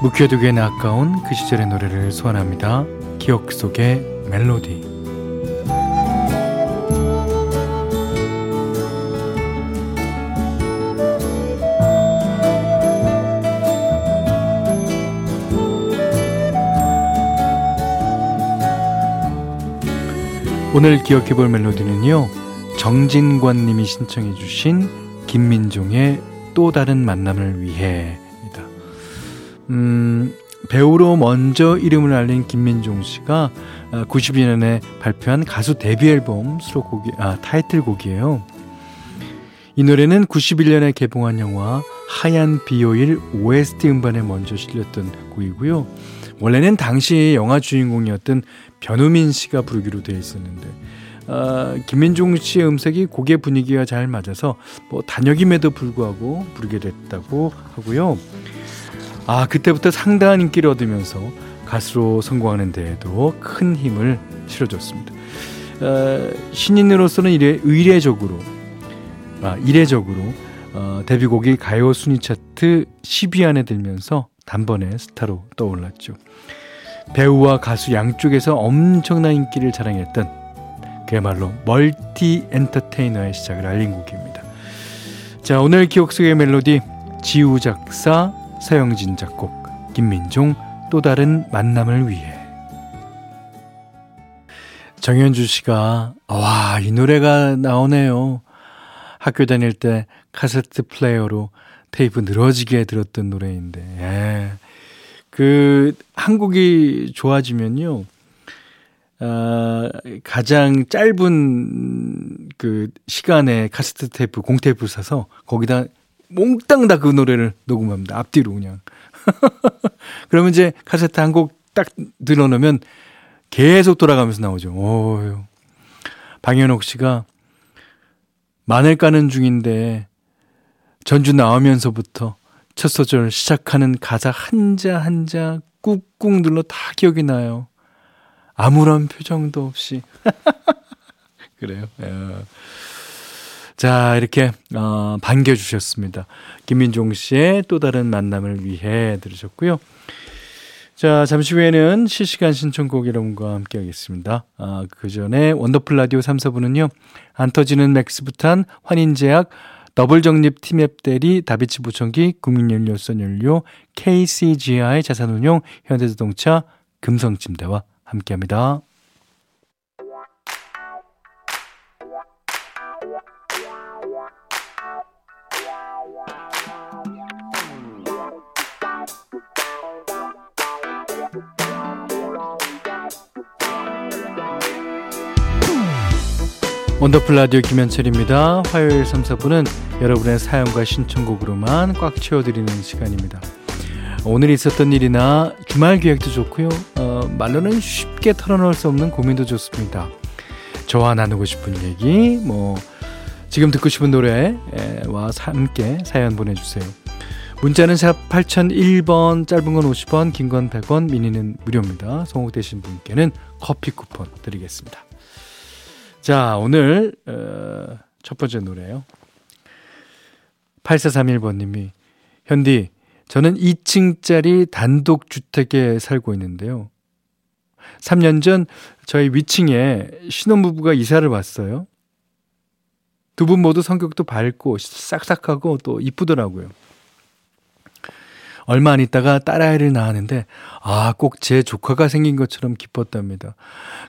묵혀두기엔 아까운 그 시절의 노래를 소환합니다. 기억 속의 멜로디. 오늘 기억해볼 멜로디는요, 정진관님이 신청해 주신 김민종의 또 다른 만남을 위해입니다. 배우로 먼저 이름을 알린 김민종 씨가 92년에 발표한 가수 데뷔 앨범 수록곡이 타이틀곡이에요. 이 노래는 91년에 개봉한 영화 하얀 비요일 OST 음반에 먼저 실렸던 곡이고요. 원래는 당시 영화 주인공이었던 변우민 씨가 부르기로 되어 있었는데, 김민종 씨의 음색이 곡의 분위기와 잘 맞아서 단역임에도 불구하고 부르게 됐다고 하고요. 그때부터 상당한 인기를 얻으면서 가수로 성공하는 데에도 큰 힘을 실어줬습니다. 신인으로서는 이례적으로 데뷔곡이 가요 순위 차트 10위 안에 들면서 단번에 스타로 떠올랐죠. 배우와 가수 양쪽에서 엄청난 인기를 자랑했던, 그야말로 멀티 엔터테이너의 시작을 알린 곡입니다. 자, 오늘 기억 속의 멜로디, 지우 작사, 서영진 작곡, 김민종 또 다른 만남을 위해. 정현주 씨가 이 노래가 나오네요. 학교 다닐 때 카세트 플레이어로 테이프 늘어지게 들었던 노래인데, 그 한국이 좋아지면요, 가장 짧은 그 시간에 카세트 테이프, 공테이프 사서 거기다 몽땅 다 그 노래를 녹음합니다. 앞뒤로 그냥. 그러면 이제 카세트 한 곡 딱 들어놓으면 계속 돌아가면서 나오죠. 방현옥 씨가 마늘 까는 중인데 전주 나오면서부터 첫 소절 시작하는 가사 한자 한자 꾹꾹 눌러 다 기억이 나요. 아무런 표정도 없이. 그래요. 자, 이렇게 반겨주셨습니다. 김민종 씨의 또 다른 만남을 위해 들으셨고요. 자, 잠시 후에는 실시간 신청곡 여러분과 함께 하겠습니다. 그 전에 원더풀 라디오 3, 4부는요, 안 터지는 맥스부탄, 환인제약, 더블정립 티맵대리, 다비치 보청기, 국민연료선연료, KCGI 자산운용, 현대자동차, 금성침대와 함께합니다. 원더풀 라디오 김현철입니다. 화요일 3, 4부는 여러분의 사연과 신청곡으로만 꽉 채워드리는 시간입니다. 오늘 있었던 일이나 주말 계획도 좋고요, 말로는 쉽게 털어놓을 수 없는 고민도 좋습니다. 저와 나누고 싶은 얘기, 지금 듣고 싶은 노래와 함께 사연 보내주세요. 문자는 샵 8001번, 짧은 건 50원, 긴 건 100원, 미니는 무료입니다. 소개되신 분께는 커피 쿠폰 드리겠습니다. 자, 오늘 첫 번째 노래예요. 8431번님이 현디, 저는 2층짜리 단독주택에 살고 있는데요, 3년 전 저희 위층에 신혼부부가 이사를 왔어요. 두 분 모두 성격도 밝고 싹싹하고 또 이쁘더라고요. 얼마 안 있다가 딸아이를 낳았는데 꼭 제 조카가 생긴 것처럼 기뻤답니다.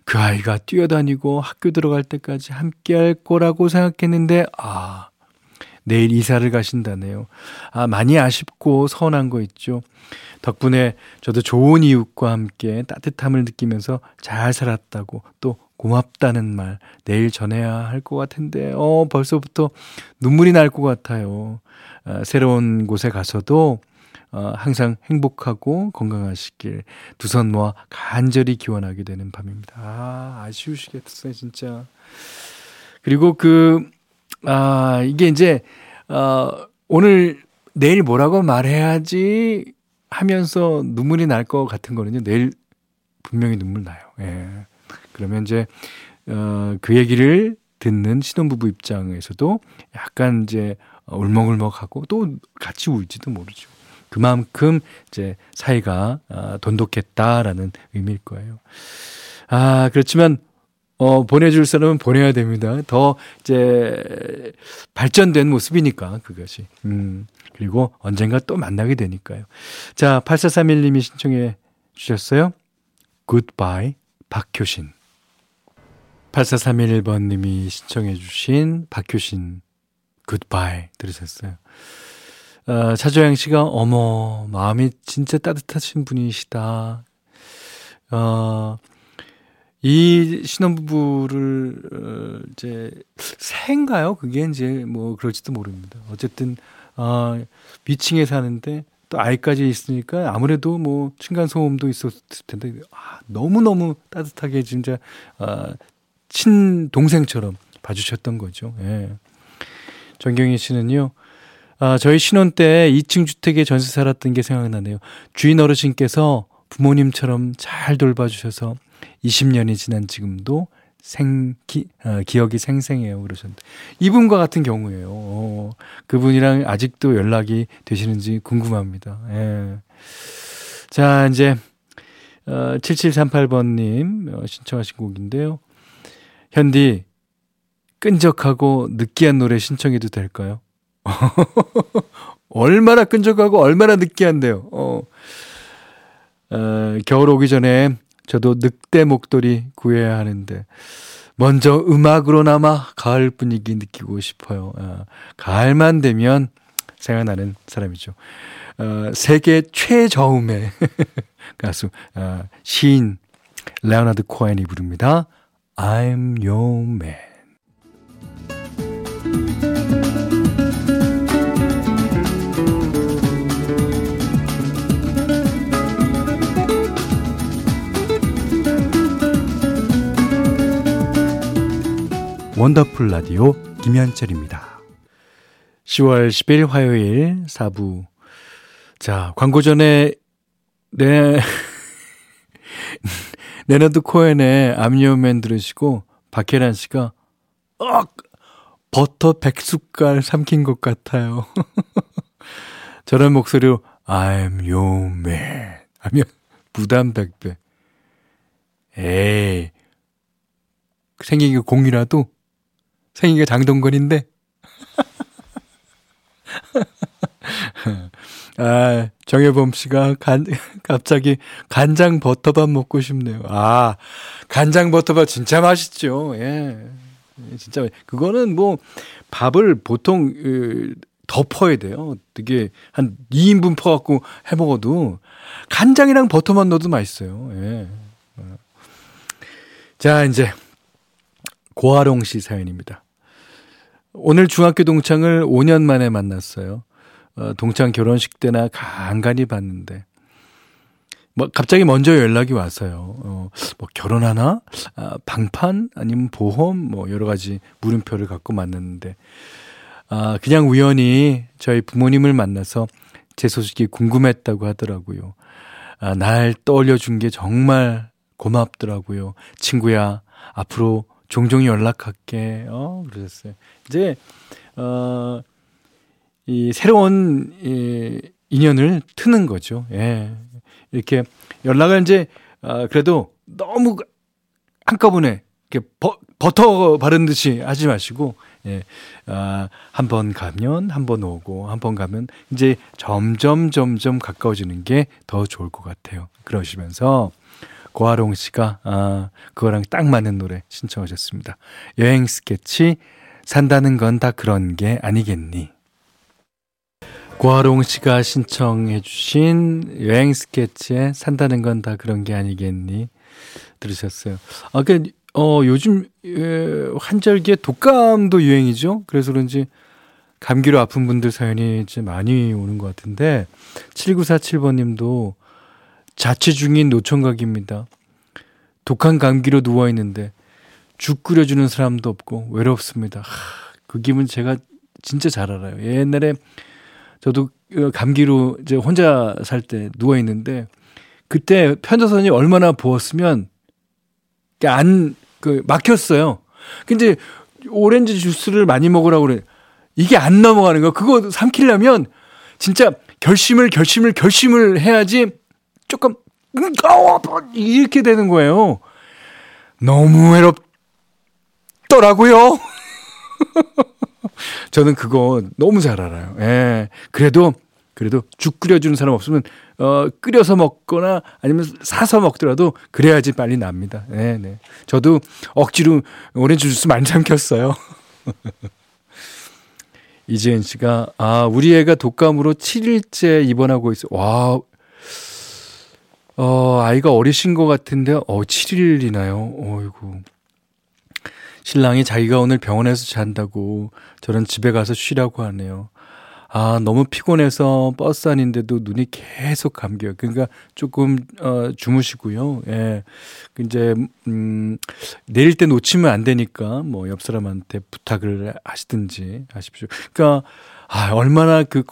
그 아이가 뛰어다니고 학교 들어갈 때까지 함께 할 거라고 생각했는데 내일 이사를 가신다네요. 많이 아쉽고 서운한 거 있죠. 덕분에 저도 좋은 이웃과 함께 따뜻함을 느끼면서 잘 살았다고, 또 고맙다는 말 내일 전해야 할 것 같은데 벌써부터 눈물이 날 것 같아요. 새로운 곳에 가서도 항상 행복하고 건강하시길 두 손 모아 간절히 기원하게 되는 밤입니다. 아, 아쉬우시겠어요, 진짜. 그리고 이게 이제, 오늘, 내일 뭐라고 말해야지 하면서 눈물이 날 것 같은 거는요, 내일 분명히 눈물 나요. 예. 그러면 이제, 그 얘기를 듣는 신혼부부 입장에서도 약간 이제 울먹울먹하고 또 같이 울지도 모르죠. 그만큼 이제 사이가 돈독했다라는 의미일 거예요. 아, 그렇지만, 보내줄 사람은 보내야 됩니다. 더 이제 발전된 모습이니까 그것이. 그리고 언젠가 또 만나게 되니까요. 자, 8431님이 신청해 주셨어요. Goodbye 박효신. 8431번님이 신청해 주신 박효신 Goodbye 들으셨어요. 차조영 씨가 어머 마음이 진짜 따뜻하신 분이시다. 이 신혼부부를 이제 새인가요? 그게 이제 뭐 그럴지도 모릅니다. 어쨌든 위층에 사는데 또 아이까지 있으니까 아무래도 뭐 층간소음도 있었을 텐데 너무너무 따뜻하게 진짜 친동생처럼 봐주셨던 거죠. 예. 정경희 씨는요. 저희 신혼 때 2층 주택에 전세 살았던 게 생각나네요. 주인 어르신께서 부모님처럼 잘 돌봐주셔서 20년이 지난 지금도 기억이 생생해요. 그러셨는데. 이분과 같은 경우예요. 그분이랑 아직도 연락이 되시는지 궁금합니다. 예. 자, 이제, 7738번님 신청하신 곡인데요. 현디, 끈적하고 느끼한 노래 신청해도 될까요? 얼마나 끈적하고 얼마나 느끼한데요. 겨울 오기 전에 저도 늑대 목도리 구해야 하는데 먼저 음악으로나마 가을 분위기 느끼고 싶어요. 가을만 되면 생각나는 사람이죠. 세계 최저음의 가수 시인 레오나드 코엔이 부릅니다. I'm your man. 원더풀 라디오 김현철입니다. 10월 10일 화요일 4부. 자, 광고 전에 레너드 코엔의 암요맨 들으시고 박혜란 씨가 버터 100숟갈 삼킨 것 같아요. 저런 목소리로 I'm your man 하면 부담 100배. 에이, 생긴 게 공이라도 생이가 장동건인데. 아, 정혜범 씨가 갑자기 간장 버터밥 먹고 싶네요. 아, 간장 버터밥 진짜 맛있죠. 예. 진짜. 그거는 뭐 밥을 보통 더 퍼야 돼요. 되게 한 2인분 퍼갖고 해 먹어도 간장이랑 버터만 넣어도 맛있어요. 예. 자, 이제. 고아롱 씨 사연입니다. 오늘 중학교 동창을 5년 만에 만났어요. 동창 결혼식 때나 간간히 봤는데 갑자기 먼저 연락이 왔어요. 결혼하나? 방판? 아니면 보험? 여러 가지 물음표를 갖고 만났는데 그냥 우연히 저희 부모님을 만나서 제 소식이 궁금했다고 하더라고요. 날 떠올려준 게 정말 고맙더라고요. 친구야, 앞으로 종종 연락할게. 그러셨어요. 이제, 이 새로운 인연을 트는 거죠. 예. 이렇게 연락을 이제, 그래도 너무 한꺼번에 이렇게 버터 바른 듯이 하지 마시고, 예. 한 번 가면, 한 번 오고, 한 번 가면, 이제 점점 가까워지는 게 더 좋을 것 같아요. 그러시면서, 고아롱 씨가 그거랑 딱 맞는 노래 신청하셨습니다. 여행 스케치 산다는 건 다 그런 게 아니겠니. 고아롱 씨가 신청해 주신 여행 스케치에 산다는 건 다 그런 게 아니겠니 들으셨어요. 요즘 환절기에 독감도 유행이죠. 그래서 그런지 감기로 아픈 분들 사연이 이제 많이 오는 것 같은데 7947번님도 자취 중인 노총각입니다. 독한 감기로 누워있는데 죽 끓여주는 사람도 없고 외롭습니다. 그 기분 제가 진짜 잘 알아요. 옛날에 저도 감기로 이제 혼자 살 때 누워있는데 그때 편도선이 얼마나 부었으면 막혔어요. 근데 오렌지 주스를 많이 먹으라고 그래. 이게 안 넘어가는 거. 그거 삼키려면 진짜 결심을 해야지 조금 이렇게 되는 거예요. 너무 외롭더라고요. 저는 그거 너무 잘 알아요. 예. 그래도 죽 끓여주는 사람 없으면 끓여서 먹거나 아니면 사서 먹더라도 그래야지 빨리 납니다. 네. 저도 억지로 오렌지 주스 많이 삼켰어요. 이지은 씨가 우리 애가 독감으로 7일째 입원하고 있어. 와, 아이가 어리신 것 같은데 7일이나요? 어이구. 신랑이 자기가 오늘 병원에서 잔다고 저는 집에 가서 쉬라고 하네요. 너무 피곤해서 버스 안인데도 눈이 계속 감겨요. 그러니까 조금 주무시고요. 예. 이제 내릴 때 놓치면 안 되니까 뭐 옆 사람한테 부탁을 하시든지 하십시오. 그러니까 얼마나 이렇게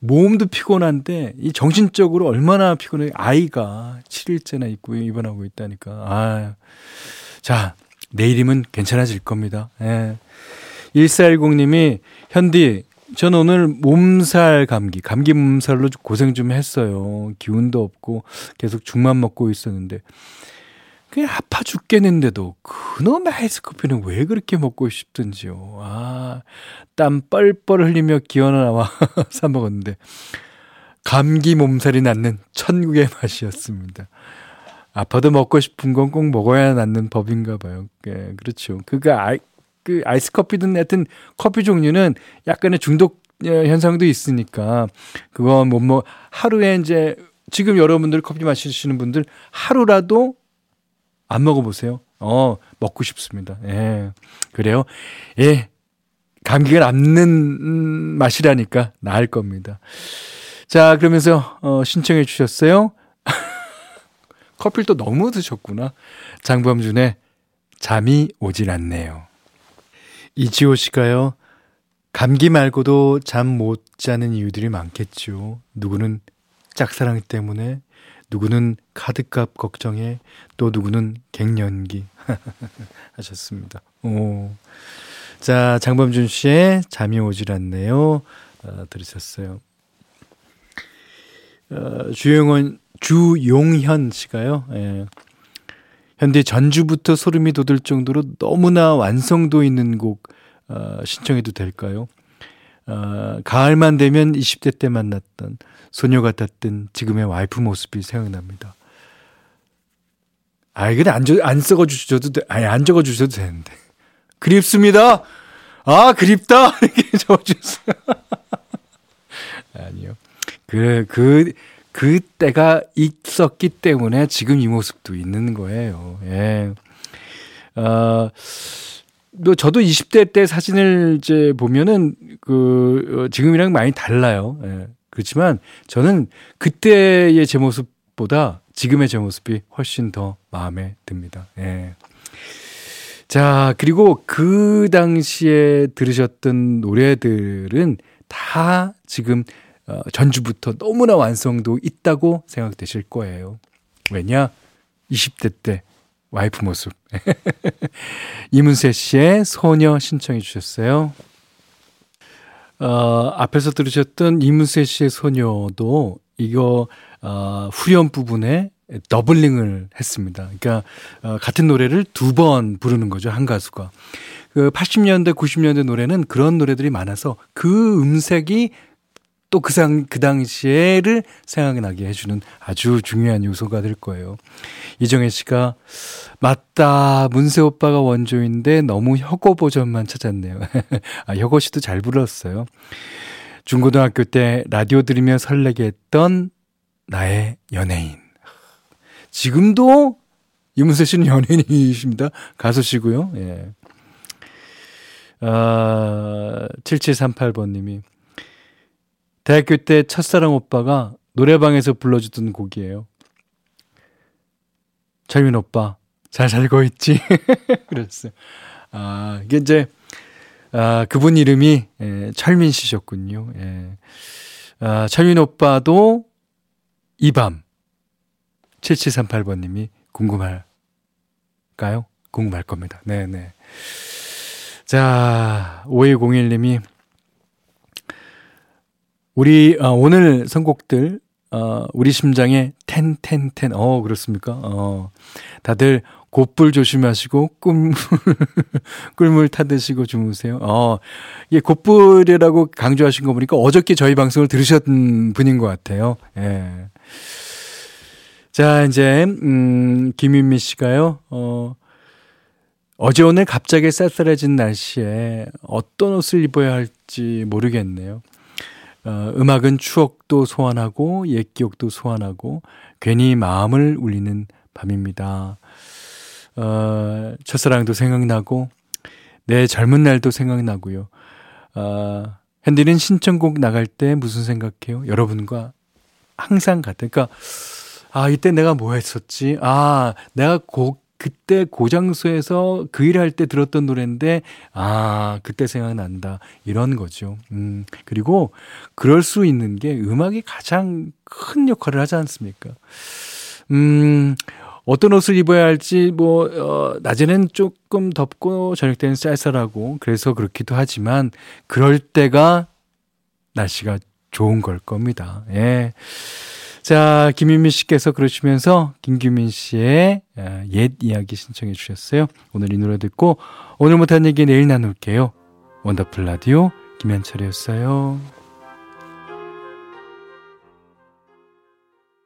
몸도 피곤한데 이 정신적으로 얼마나 피곤해. 아이가 7일째나 있고 입원하고 있다니까. 자, 내일이면 괜찮아질 겁니다. 예. 1410님이 현디 전 오늘 감기 몸살로 고생 좀 했어요. 기운도 없고 계속 죽만 먹고 있었는데 그냥 아파 죽겠는데도 그놈의 아이스커피는 왜 그렇게 먹고 싶든지요. 땀 뻘뻘 흘리며 기어나와 사 먹었는데 감기 몸살이 낫는 천국의 맛이었습니다. 아파도 먹고 싶은 건 꼭 먹어야 낫는 법인가 봐요. 예, 그렇죠. 그 아이스커피든 하여튼 커피 종류는 약간의 중독 현상도 있으니까 그건 하루에 이제 지금 여러분들 커피 마시는 분들 하루라도 안 먹어보세요. 먹고 싶습니다. 예. 그래요. 예. 감기가 남는 맛이라니까 나을 겁니다. 자, 그러면서 신청해 주셨어요. 커피를 또 너무 드셨구나. 장범준의 잠이 오질 않네요. 이지호 씨가요. 감기 말고도 잠 못 자는 이유들이 많겠죠. 누구는 짝사랑 때문에, 누구는 카드값 걱정에, 또 누구는 갱년기 하셨습니다. 자, 장범준 씨의 잠이 오질 않네요. 들으셨어요. 주용현 씨가요. 예. 현대 전주부터 소름이 돋을 정도로 너무나 완성도 있는 곡 신청해도 될까요? 가을만 되면 20대 때 만났던 소녀 같았던 지금의 와이프 모습이 생각납니다. 근데 안 적어주셔도 되는데. 그립습니다. 그립다. 이렇게 적어주세요. 아니요. 그 때가 있었기 때문에 지금 이 모습도 있는 거예요. 예. 저도 20대 때 사진을 이제 보면은 지금이랑 많이 달라요. 예. 그렇지만 저는 그때의 제 모습보다 지금의 제 모습이 훨씬 더 마음에 듭니다. 예. 자, 그리고 그 당시에 들으셨던 노래들은 다 지금 전주부터 너무나 완성도 있다고 생각되실 거예요. 왜냐? 20대 때 와이프 모습. 이문세 씨의 소녀 신청해 주셨어요. 앞에서 들으셨던 이문세 씨의 소녀도 이거 후렴 부분에 더블링을 했습니다. 그러니까 같은 노래를 두 번 부르는 거죠. 한 가수가. 그 80년대 90년대 노래는 그런 노래들이 많아서 그 음색이 또 그 당시에를 생각나게 해주는 아주 중요한 요소가 될 거예요. 이정혜 씨가 맞다. 문세 오빠가 원조인데 너무 혁오 버전만 찾았네요. 혁오 씨도 잘 불렀어요. 중고등학교 때 라디오 들으며 설레게 했던 나의 연예인. 지금도 이문세 씨는 연예인이십니다. 가수시고요. 예. 7738번님이 대학교 때 첫사랑 오빠가 노래방에서 불러주던 곡이에요. 철민 오빠 잘 살고 있지? 그랬어요. 아, 이게 이제 그분 이름이 철민 씨셨군요. 예. 아, 철민 오빠도 이 밤 7738번님이 궁금할까요? 궁금할 겁니다. 네네. 자, 5101님이 우리 오늘 선곡들 우리 심장에 텐텐텐 그렇습니까? 다들 곧불 조심하시고 꿀물 타드시고 주무세요. 이게 곧불이라고 강조하신 거 보니까 어저께 저희 방송을 들으셨던 분인 것 같아요. 예. 자, 이제 김윤미 씨가요. 어제 오늘 갑자기 쌀쌀해진 날씨에 어떤 옷을 입어야 할지 모르겠네요. 음악은 추억도 소환하고 옛 기억도 소환하고 괜히 마음을 울리는 밤입니다. 첫사랑도 생각나고 내 젊은 날도 생각나고요. 핸디는 신청곡 나갈 때 무슨 생각해요? 여러분과 항상 같아요. 그러니까 이때 내가 뭐 했었지? 내가 그때 고장소에서 그 일할 때 들었던 노래인데 그때 생각난다. 이런 거죠. 그리고 그럴 수 있는 게 음악이 가장 큰 역할을 하지 않습니까? 어떤 옷을 입어야 할지 낮에는 조금 덥고 저녁 때는 쌀쌀하고 그래서 그렇기도 하지만 그럴 때가 날씨가 좋은 걸 겁니다. 예. 자, 김윤민 씨께서 그러시면서 김규민 씨의 옛 이야기 신청해 주셨어요. 오늘 이 노래 듣고 오늘 못한 얘기 내일 나눌게요. 원더풀 라디오 김현철이었어요.